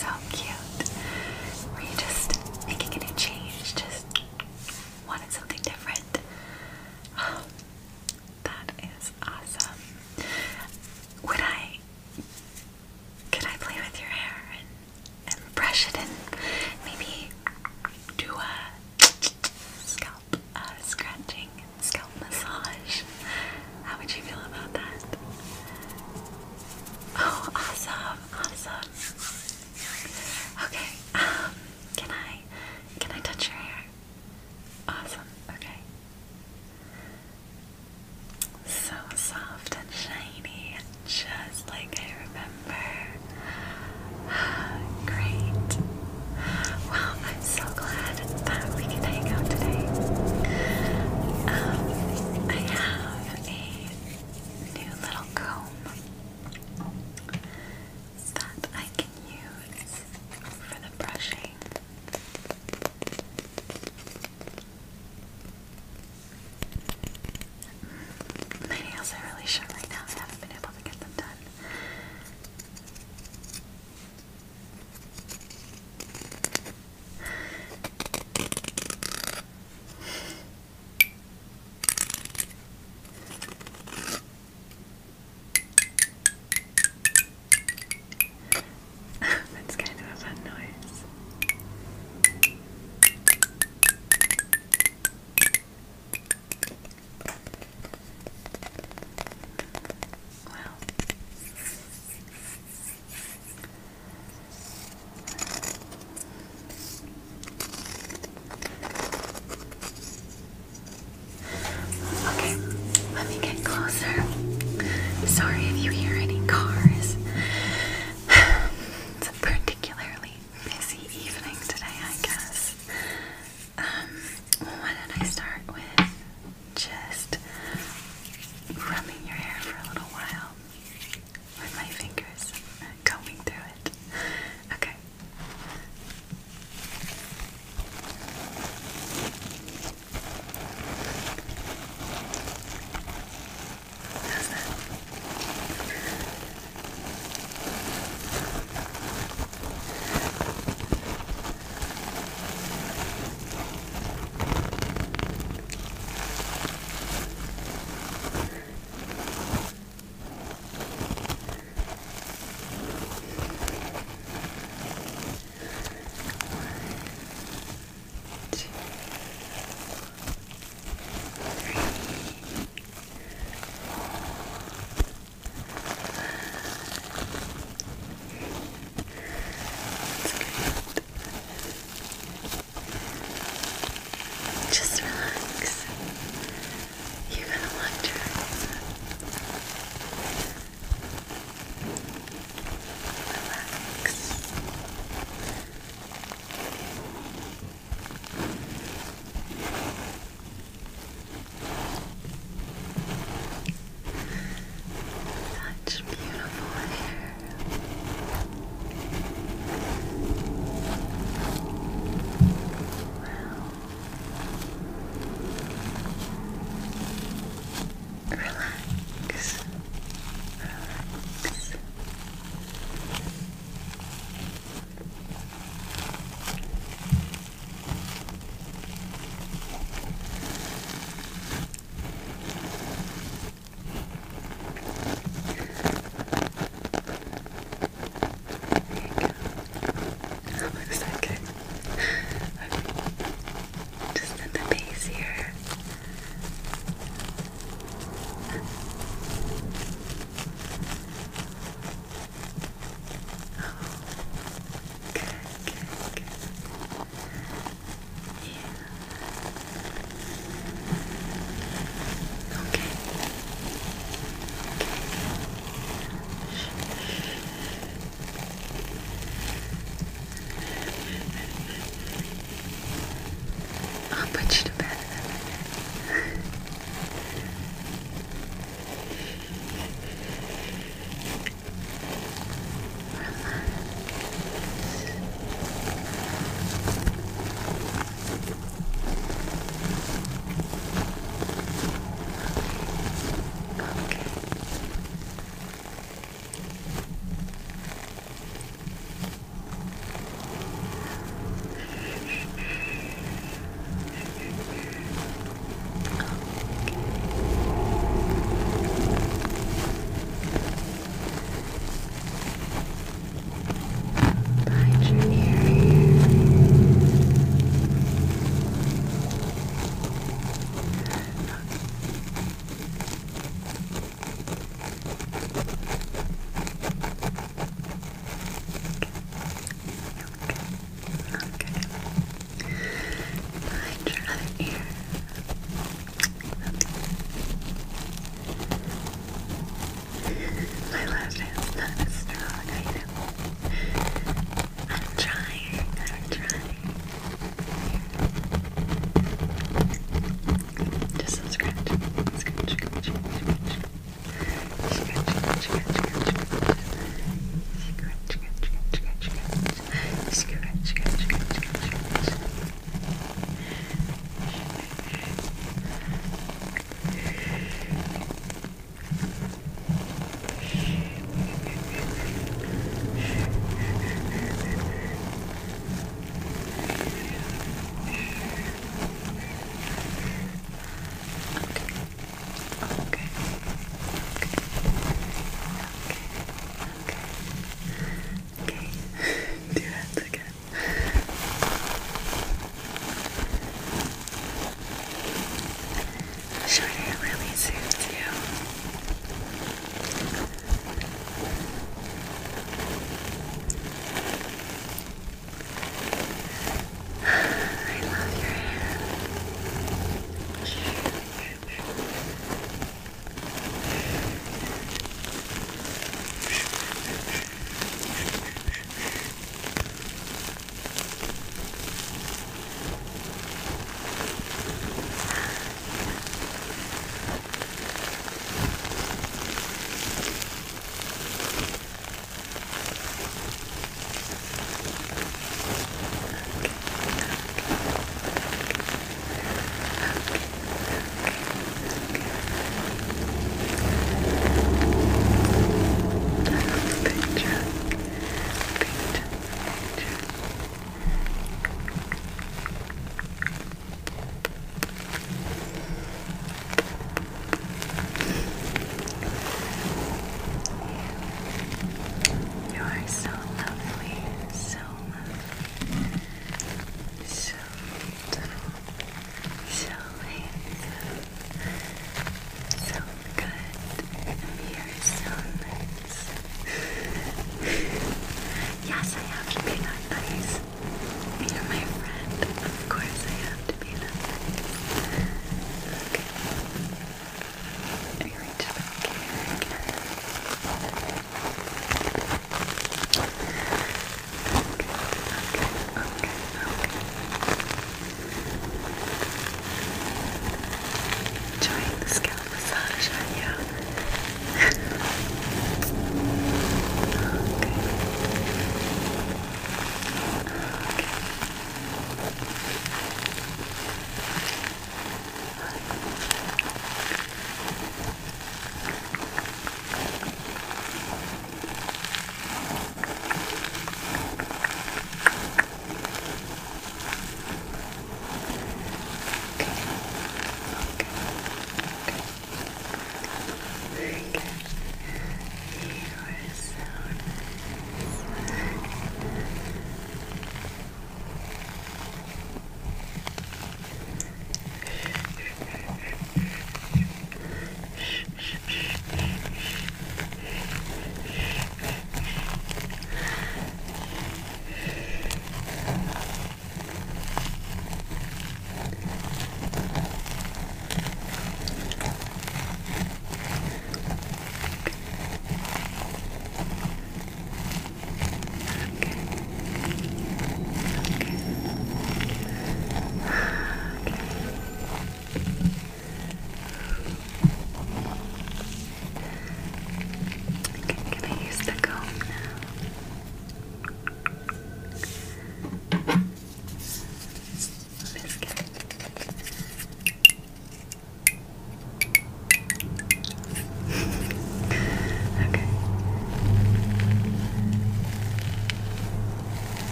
So cute.